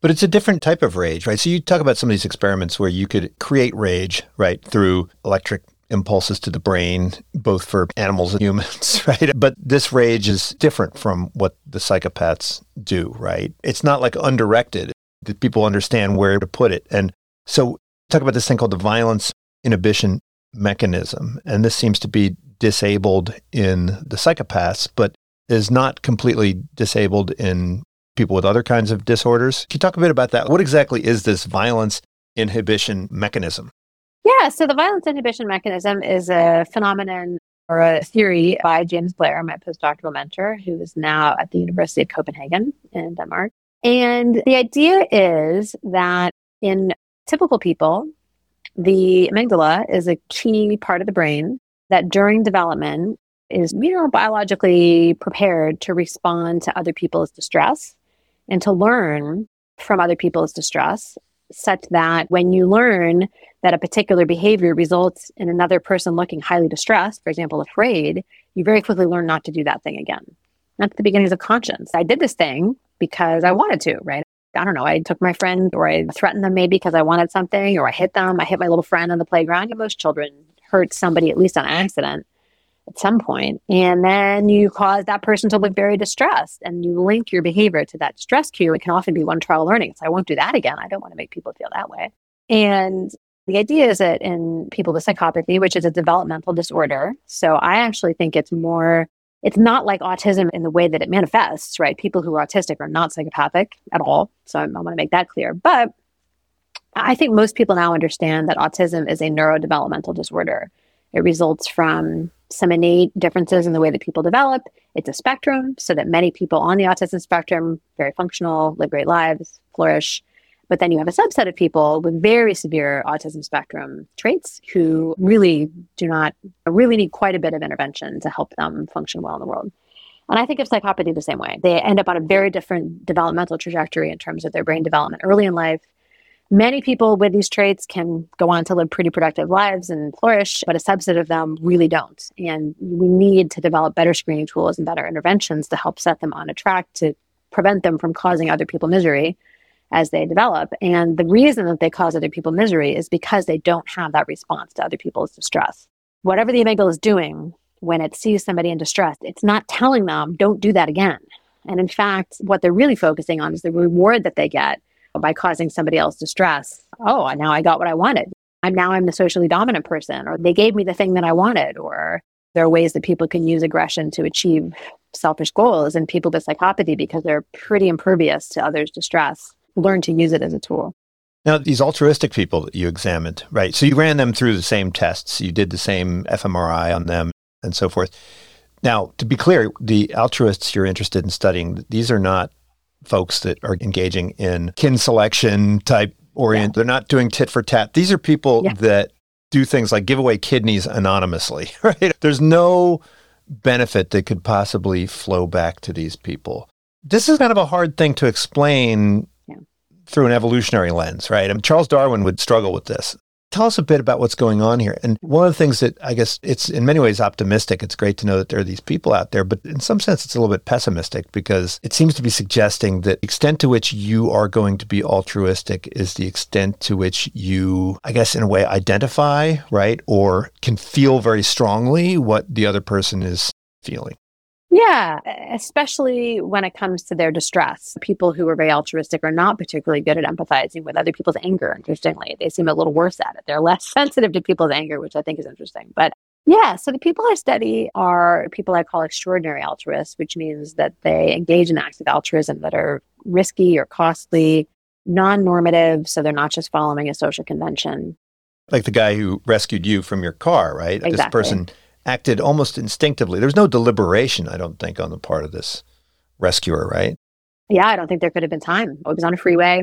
But it's a different type of rage, right? So you talk about some of these experiments where you could create rage, right, through electric impulses to the brain, both for animals and humans, right? But this rage is different from what the psychopaths do, right? It's not like undirected. People understand where to put it. And so talk about this thing called the violence inhibition mechanism. And this seems to be disabled in the psychopaths, but is not completely disabled in people with other kinds of disorders. Can you talk a bit about that? What exactly is this violence inhibition mechanism? Yeah, so the violence inhibition mechanism is a phenomenon or a theory by James Blair, my postdoctoral mentor, who is now at the University of Copenhagen in Denmark. And the idea is that in typical people, the amygdala is a key part of the brain that during development is neurobiologically prepared to respond to other people's distress and to learn from other people's distress, such that when you learn that a particular behavior results in another person looking highly distressed, for example, afraid, you very quickly learn not to do that thing again. That's the beginnings of conscience. I did this thing because I wanted to, right? I don't know, I took my friend or I threatened them maybe because I wanted something, or I hit them. I hit my little friend on the playground. Most children hurt somebody, at least on accident, at some point, and then you cause that person to look very distressed and you link your behavior to that distress cue. It can often be one trial learning. So I won't do that again. I don't want to make people feel that way. And the idea is that in people with psychopathy, which is a developmental disorder, so I actually think it's not like autism in the way that it manifests, right? People who are autistic are not psychopathic at all. So I want to make that clear. But I think most people now understand that autism is a neurodevelopmental disorder. It results from some innate differences in the way that people develop. It's a spectrum, so that many people on the autism spectrum, very functional, live great lives, flourish. But then you have a subset of people with very severe autism spectrum traits who really need quite a bit of intervention to help them function well in the world. And I think of psychopathy the same way. They end up on a very different developmental trajectory in terms of their brain development early in life. Many people with these traits can go on to live pretty productive lives and flourish, but a subset of them really don't. And we need to develop better screening tools and better interventions to help set them on a track to prevent them from causing other people misery as they develop. And the reason that they cause other people misery is because they don't have that response to other people's distress. Whatever the amygdala is doing when it sees somebody in distress, it's not telling them, don't do that again. And in fact, what they're really focusing on is the reward that they get by causing somebody else distress. Oh, now I got what I wanted. I'm the socially dominant person, or they gave me the thing that I wanted, or there are ways that people can use aggression to achieve selfish goals. And people with psychopathy, because they're pretty impervious to others' distress, learn to use it as a tool. Now, these altruistic people that you examined, right? So you ran them through the same tests. You did the same fMRI on them and so forth. Now, to be clear, the altruists you're interested in studying, these are not folks that are engaging in kin selection type orient. Yeah. They're not doing tit for tat. These are people that do things like give away kidneys anonymously, right? There's no benefit that could possibly flow back to these people. This is kind of a hard thing to explain through an evolutionary lens, right? I mean, Charles Darwin would struggle with this. Tell us a bit about what's going on here. And one of the things that I guess it's in many ways optimistic. It's great to know that there are these people out there, but in some sense, it's a little bit pessimistic because it seems to be suggesting that the extent to which you are going to be altruistic is the extent to which you, I guess, in a way, identify, right? Or can feel very strongly what the other person is feeling. Yeah, especially when it comes to their distress. People who are very altruistic are not particularly good at empathizing with other people's anger, interestingly. They seem a little worse at it. They're less sensitive to people's anger, which I think is interesting. But yeah, so the people I study are people I call extraordinary altruists, which means that they engage in acts of altruism that are risky or costly, non-normative, so they're not just following a social convention. Like the guy who rescued you from your car, right? Exactly. This person acted almost instinctively. There's no deliberation, I don't think, on the part of this rescuer, right? Yeah, I don't think there could have been time. I was on a freeway.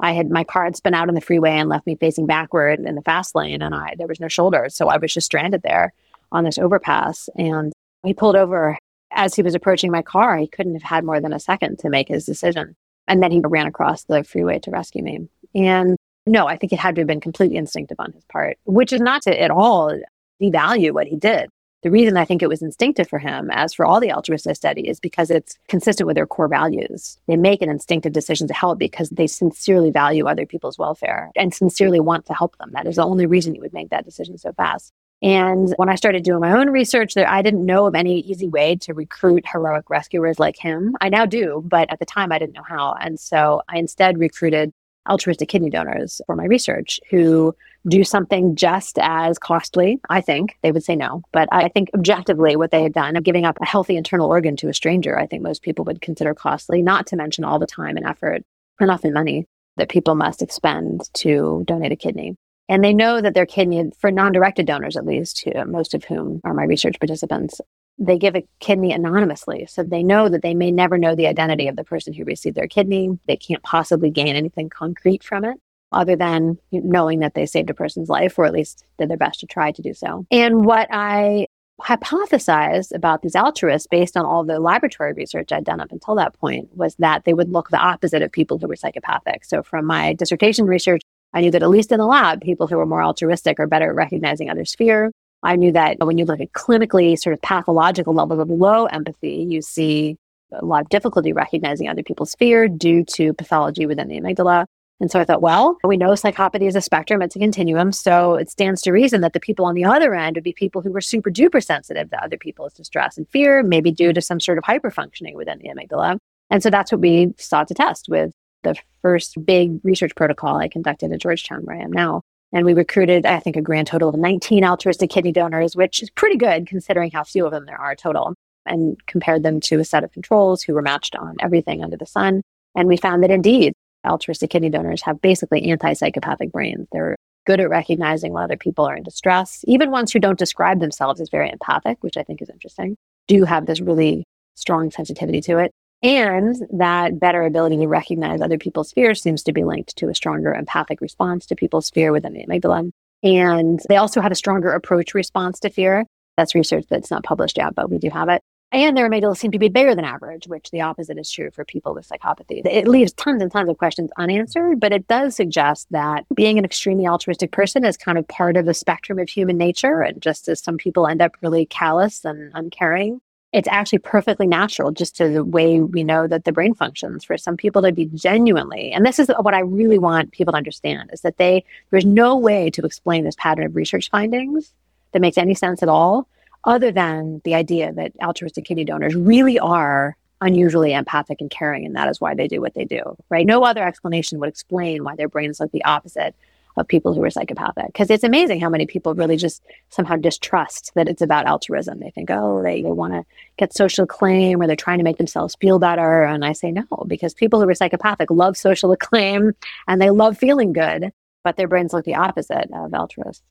My car had spun out on the freeway and left me facing backward in the fast lane, and there was no shoulder. So I was just stranded there on this overpass. And he pulled over. As he was approaching my car, he couldn't have had more than a second to make his decision. And then he ran across the freeway to rescue me. And no, I think it had to have been completely instinctive on his part, which is not to at all devalue what he did. The reason I think it was instinctive for him, as for all the altruists I study, is because it's consistent with their core values. They make an instinctive decision to help because they sincerely value other people's welfare and sincerely want to help them. That is the only reason you would make that decision so fast. And when I started doing my own research, I didn't know of any easy way to recruit heroic rescuers like him. I now do, but at the time I didn't know how. And so I instead recruited altruistic kidney donors for my research who do something just as costly, I think. They would say no. But I think objectively what they had done of giving up a healthy internal organ to a stranger, I think most people would consider costly, not to mention all the time and effort and often money that people must expend to donate a kidney. And they know that their kidney, for non-directed donors at least, most of whom are my research participants, they give a kidney anonymously. So they know that they may never know the identity of the person who received their kidney. They can't possibly gain anything concrete from it, other than knowing that they saved a person's life, or at least did their best to try to do so. And what I hypothesized about these altruists, based on all the laboratory research I'd done up until that point, was that they would look the opposite of people who were psychopathic. So from my dissertation research, I knew that at least in the lab, people who were more altruistic are better at recognizing others' fear. I knew that when you look at clinically sort of pathological levels of low empathy, you see a lot of difficulty recognizing other people's fear due to pathology within the amygdala. And so I thought, well, we know psychopathy is a spectrum, it's a continuum, so it stands to reason that the people on the other end would be people who were super duper sensitive to other people's distress and fear, maybe due to some sort of hyperfunctioning within the amygdala. And so that's what we sought to test with the first big research protocol I conducted at Georgetown, where I am now. And we recruited, I think, a grand total of 19 altruistic kidney donors, which is pretty good considering how few of them there are total, and compared them to a set of controls who were matched on everything under the sun. And we found that indeed, altruistic kidney donors have basically anti-psychopathic brains. They're good at recognizing when other people are in distress. Even ones who don't describe themselves as very empathic, which I think is interesting, do have this really strong sensitivity to it. And that better ability to recognize other people's fear seems to be linked to a stronger empathic response to people's fear within the amygdala. And they also have a stronger approach response to fear. That's research that's not published yet, but we do have it. And their amygdala seem to be bigger than average, which the opposite is true for people with psychopathy. It leaves tons and tons of questions unanswered, but it does suggest that being an extremely altruistic person is kind of part of the spectrum of human nature. And just as some people end up really callous and uncaring, it's actually perfectly natural just to the way we know that the brain functions for some people to be genuinely. And this is what I really want people to understand, is that there's no way to explain this pattern of research findings that makes any sense at all, other than the idea that altruistic kidney donors really are unusually empathic and caring, and that is why they do what they do, right? No other explanation would explain why their brain is like the opposite of people who are psychopathic. Because it's amazing how many people really just somehow distrust that it's about altruism. They think, oh, they want to get social acclaim, or they're trying to make themselves feel better. And I say no, because people who are psychopathic love social acclaim and they love feeling good, but their brains look the opposite of altruists.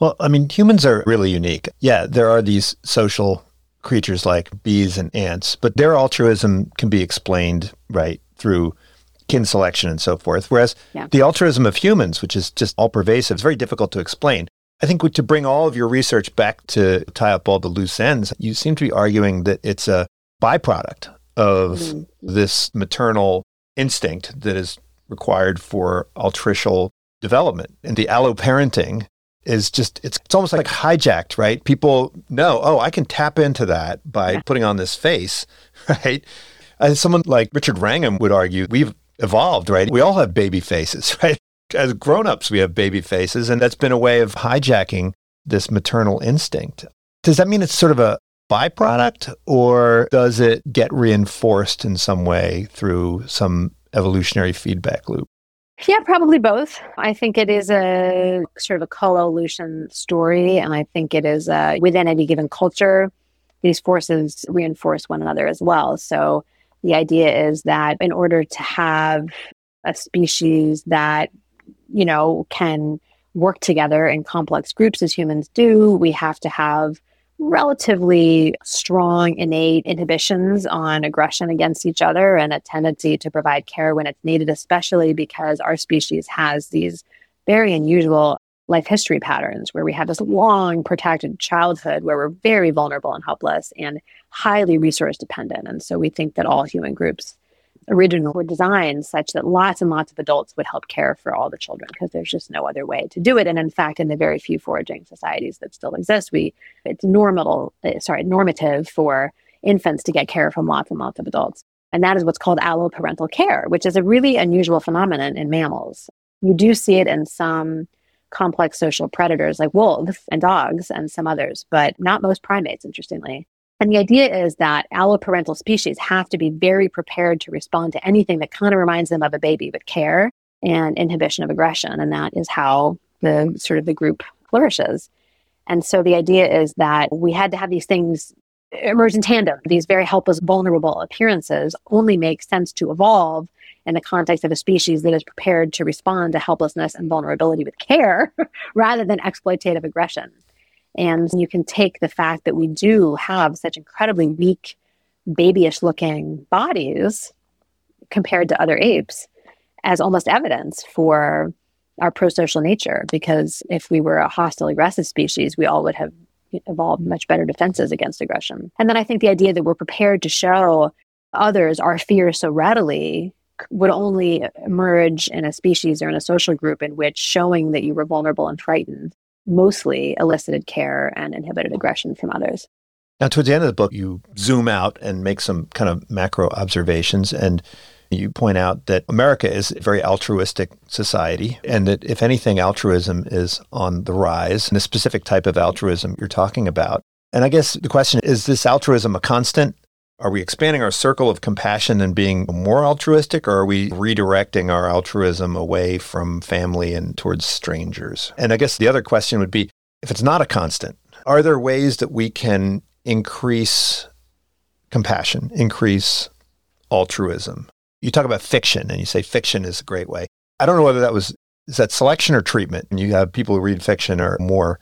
Well, I mean, humans are really unique. Yeah, there are these social creatures like bees and ants, but their altruism can be explained, right, through kin selection and so forth. Whereas the altruism of humans, which is just all pervasive, is very difficult to explain. I think to bring all of your research back to tie up all the loose ends, you seem to be arguing that it's a byproduct of this maternal instinct that is required for altricial development. And the alloparenting is just, it's almost like hijacked, right? People know, oh, I can tap into that by putting on this face, right? As someone like Richard Wrangham would argue, we've evolved, right? We all have baby faces, right? As grown-ups, we have baby faces, and that's been a way of hijacking this maternal instinct. Does that mean it's sort of a byproduct, or does it get reinforced in some way through some evolutionary feedback loop? Yeah, probably both. I think it is a sort of a co-evolution story, and I think it is within any given culture, these forces reinforce one another as well. So the idea is that in order to have a species that, you know, can work together in complex groups as humans do, we have to have relatively strong innate inhibitions on aggression against each other and a tendency to provide care when it's needed, especially because our species has these very unusual life history patterns where we have this long protected childhood where we're very vulnerable and helpless and highly resource dependent. And so we think that all human groups originally were designed such that lots and lots of adults would help care for all the children because there's just no other way to do it. And in fact, in the very few foraging societies that still exist, it's normative for infants to get care from lots and lots of adults. And that is what's called alloparental care, which is a really unusual phenomenon in mammals. You do see it in some complex social predators like wolves and dogs and some others, but not most primates, interestingly. And the idea is that alloparental species have to be very prepared to respond to anything that kind of reminds them of a baby with care and inhibition of aggression. And that is how the sort of the group flourishes. And so the idea is that we had to have these things emerge in tandem. These very helpless, vulnerable appearances only make sense to evolve in the context of a species that is prepared to respond to helplessness and vulnerability with care rather than exploitative aggression. And you can take the fact that we do have such incredibly weak, babyish-looking bodies compared to other apes as almost evidence for our pro-social nature, because if we were a hostile, aggressive species, we all would have evolved much better defenses against aggression. And then I think the idea that we're prepared to show others our fear so readily would only emerge in a species or in a social group in which showing that you were vulnerable and frightened mostly elicited care and inhibited aggression from others. Now, towards the end of the book, you zoom out and make some kind of macro observations, and you point out that America is a very altruistic society, and that if anything, altruism is on the rise, and the specific type of altruism you're talking about. And I guess the question is, this altruism a constant? Are we expanding our circle of compassion and being more altruistic, or are we redirecting our altruism away from family and towards strangers? And I guess the other question would be, if it's not a constant, are there ways that we can increase compassion, increase altruism? You talk about fiction, and you say fiction is a great way. I don't know whether is that selection or treatment? And you have people who read fiction are more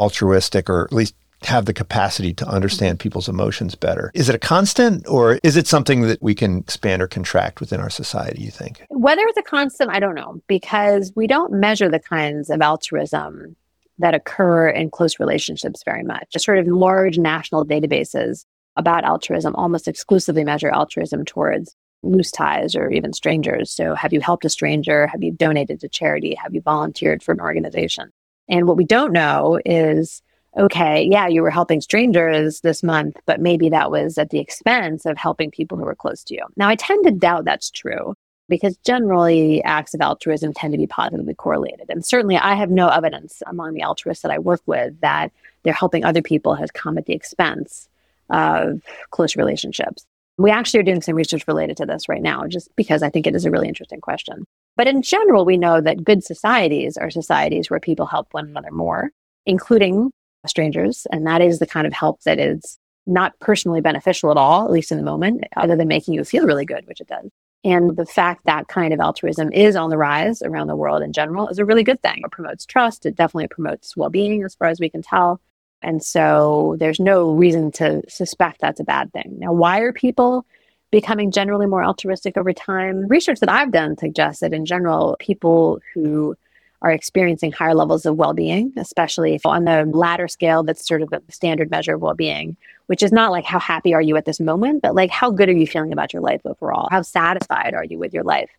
altruistic, or at least have the capacity to understand people's emotions better. Is it a constant, or is it something that we can expand or contract within our society, you think? Whether it's a constant, I don't know, because we don't measure the kinds of altruism that occur in close relationships very much. Just sort of large national databases about altruism almost exclusively measure altruism towards loose ties or even strangers. So have you helped a stranger? Have you donated to charity? Have you volunteered for an organization? And what we don't know is okay, yeah, you were helping strangers this month, but maybe that was at the expense of helping people who were close to you. Now, I tend to doubt that's true because generally acts of altruism tend to be positively correlated. And certainly I have no evidence among the altruists that I work with that they're helping other people has come at the expense of close relationships. We actually are doing some research related to this right now, just because I think it is a really interesting question. But in general, we know that good societies are societies where people help one another more, including strangers. And that is the kind of help that is not personally beneficial at all, at least in the moment, other than making you feel really good, which it does. And the fact that kind of altruism is on the rise around the world in general is a really good thing. It promotes trust. It definitely promotes well-being as far as we can tell. And so there's no reason to suspect that's a bad thing. Now, why are people becoming generally more altruistic over time? Research that I've done suggests that in general, people who are experiencing higher levels of well-being, especially if on the latter scale, that's sort of a standard measure of well-being, which is not like how happy are you at this moment, but like how good are you feeling about your life overall? How satisfied are you with your life?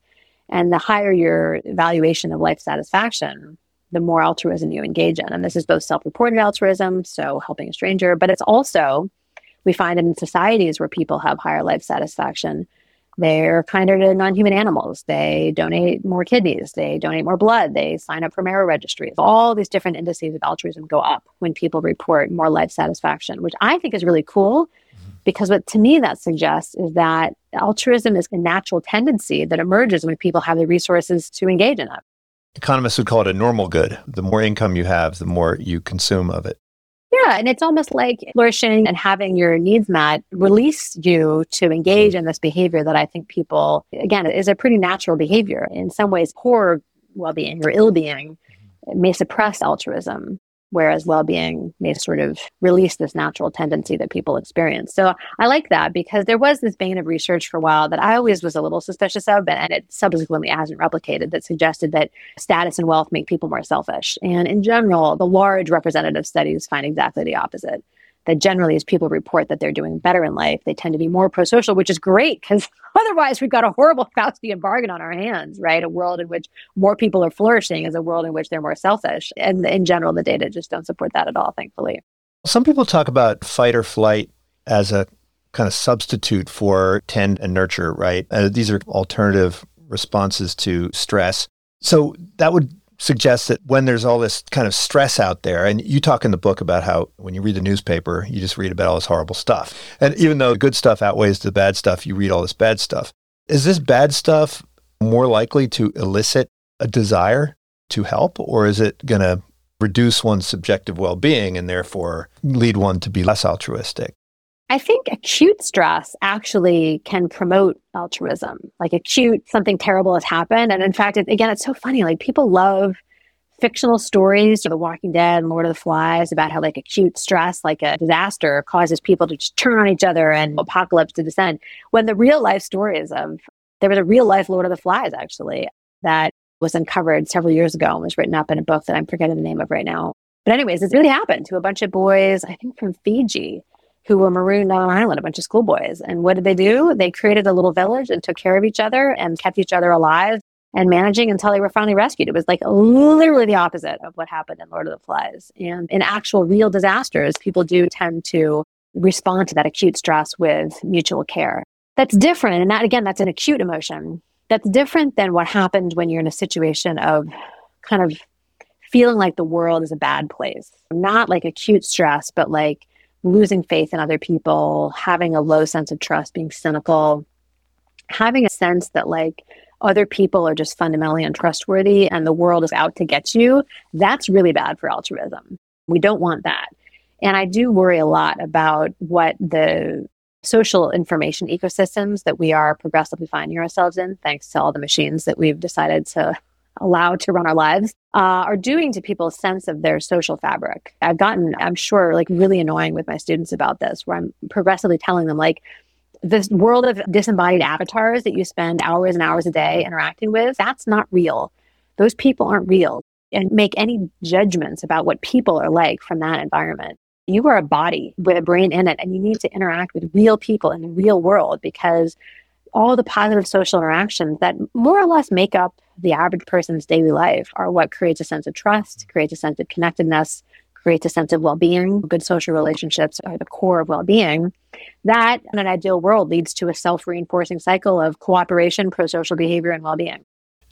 And the higher your evaluation of life satisfaction, the more altruism you engage in. And this is both self-reported altruism, so helping a stranger, but it's also, we find in societies where people have higher life satisfaction, they're kinder to non-human animals. They donate more kidneys. They donate more blood. They sign up for marrow registries. All these different indices of altruism go up when people report more life satisfaction, which I think is really cool because what to me that suggests is that altruism is a natural tendency that emerges when people have the resources to engage in it. Economists would call it a normal good. The more income you have, the more you consume of it. Yeah, and it's almost like flourishing and having your needs met release you to engage in this behavior that I think people, again, is a pretty natural behavior. In some ways, poor well-being or ill-being may suppress altruism, whereas well-being may sort of release this natural tendency that people experience. So I like that because there was this vein of research for a while that I always was a little suspicious of, and it subsequently hasn't replicated, that suggested that status and wealth make people more selfish. And in general, the large representative studies find exactly the opposite, that generally as people report that they're doing better in life, they tend to be more pro-social, which is great because otherwise we've got a horrible Faustian bargain on our hands, right? A world in which more people are flourishing is a world in which they're more selfish. And in general, the data just don't support that at all, thankfully. Some people talk about fight or flight as a kind of substitute for tend and nurture, right? These are alternative responses to stress. So that would suggests that when there's all this kind of stress out there, and you talk in the book about how when you read the newspaper, you just read about all this horrible stuff. And even though the good stuff outweighs the bad stuff, you read all this bad stuff. Is this bad stuff more likely to elicit a desire to help, or is it going to reduce one's subjective well-being and therefore lead one to be less altruistic? I think acute stress actually can promote altruism, like acute, something terrible has happened. And in fact, it's so funny, like people love fictional stories, The Walking Dead and Lord of the Flies, about how like acute stress, like a disaster causes people to just turn on each other and apocalypse to descend. When the real life stories of, there was a real life Lord of the Flies actually, that was uncovered several years ago and was written up in a book that I'm forgetting the name of right now. But anyways, it really happened to a bunch of boys, I think from Fiji, who were marooned on an island, a bunch of schoolboys. And what did they do? They created a little village and took care of each other and kept each other alive and managing until they were finally rescued. It was like literally the opposite of what happened in Lord of the Flies. And in actual real disasters, people do tend to respond to that acute stress with mutual care. That's different. And that, again, that's an acute emotion. That's different than what happens when you're in a situation of kind of feeling like the world is a bad place. Not like acute stress, but like losing faith in other people, having a low sense of trust, being cynical, having a sense that like other people are just fundamentally untrustworthy and the world is out to get you. That's really bad for altruism. We don't want that. And I do worry a lot about what the social information ecosystems that we are progressively finding ourselves in, thanks to all the machines that we've decided to allowed to run our lives, are doing to people's sense of their social fabric. I've gotten, I'm sure, like really annoying with my students about this, where I'm progressively telling them like, this world of disembodied avatars that you spend hours and hours a day interacting with, that's not real. Those people aren't real. And make any judgments about what people are like from that environment. You are a body with a brain in it, and you need to interact with real people in the real world because all the positive social interactions that more or less make up the average person's daily life are what creates a sense of trust, creates a sense of connectedness, creates a sense of well-being. Good social relationships are the core of well-being. That, in an ideal world, leads to a self-reinforcing cycle of cooperation, pro-social behavior, and well-being.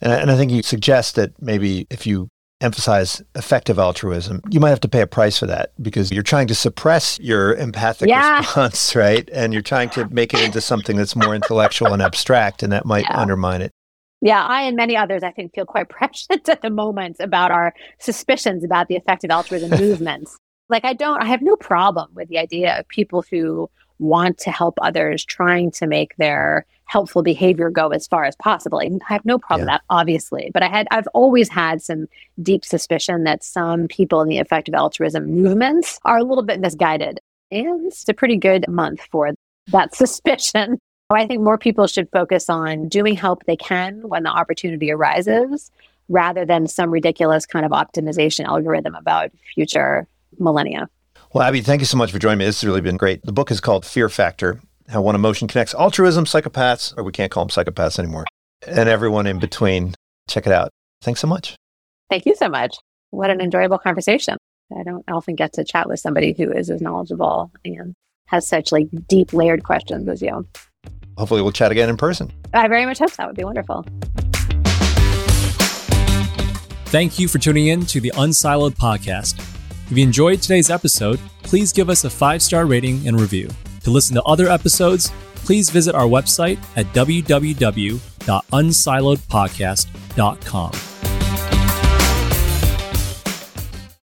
And I think you suggest that maybe if you emphasize effective altruism, you might have to pay a price for that because you're trying to suppress your empathic response, right? And you're trying to make it into something that's more intellectual and abstract, and that might undermine it. Yeah, I and many others, I think, feel quite prescient at the moment about our suspicions about the effective altruism movements. Like, I have no problem with the idea of people who want to help others trying to make their helpful behavior go as far as possible. I have no problem with that, obviously. But I've always had some deep suspicion that some people in the effective altruism movements are a little bit misguided. And it's a pretty good month for that suspicion. I think more people should focus on doing help they can when the opportunity arises, rather than some ridiculous kind of optimization algorithm about future millennia. Well, Abby, thank you so much for joining me. This has really been great. The book is called Fear Factor, How One Emotion Connects Altruism, Psychopaths, or we can't call them psychopaths anymore, and everyone in between. Check it out. Thanks so much. Thank you so much. What an enjoyable conversation. I don't often get to chat with somebody who is as knowledgeable and has such like deep layered questions as you. Hopefully we'll chat again in person. I very much hope so. That would be wonderful. Thank you for tuning in to the Unsiloed podcast. If you enjoyed today's episode, please give us a 5-star rating and review. To listen to other episodes, please visit our website at www.unsiloedpodcast.com.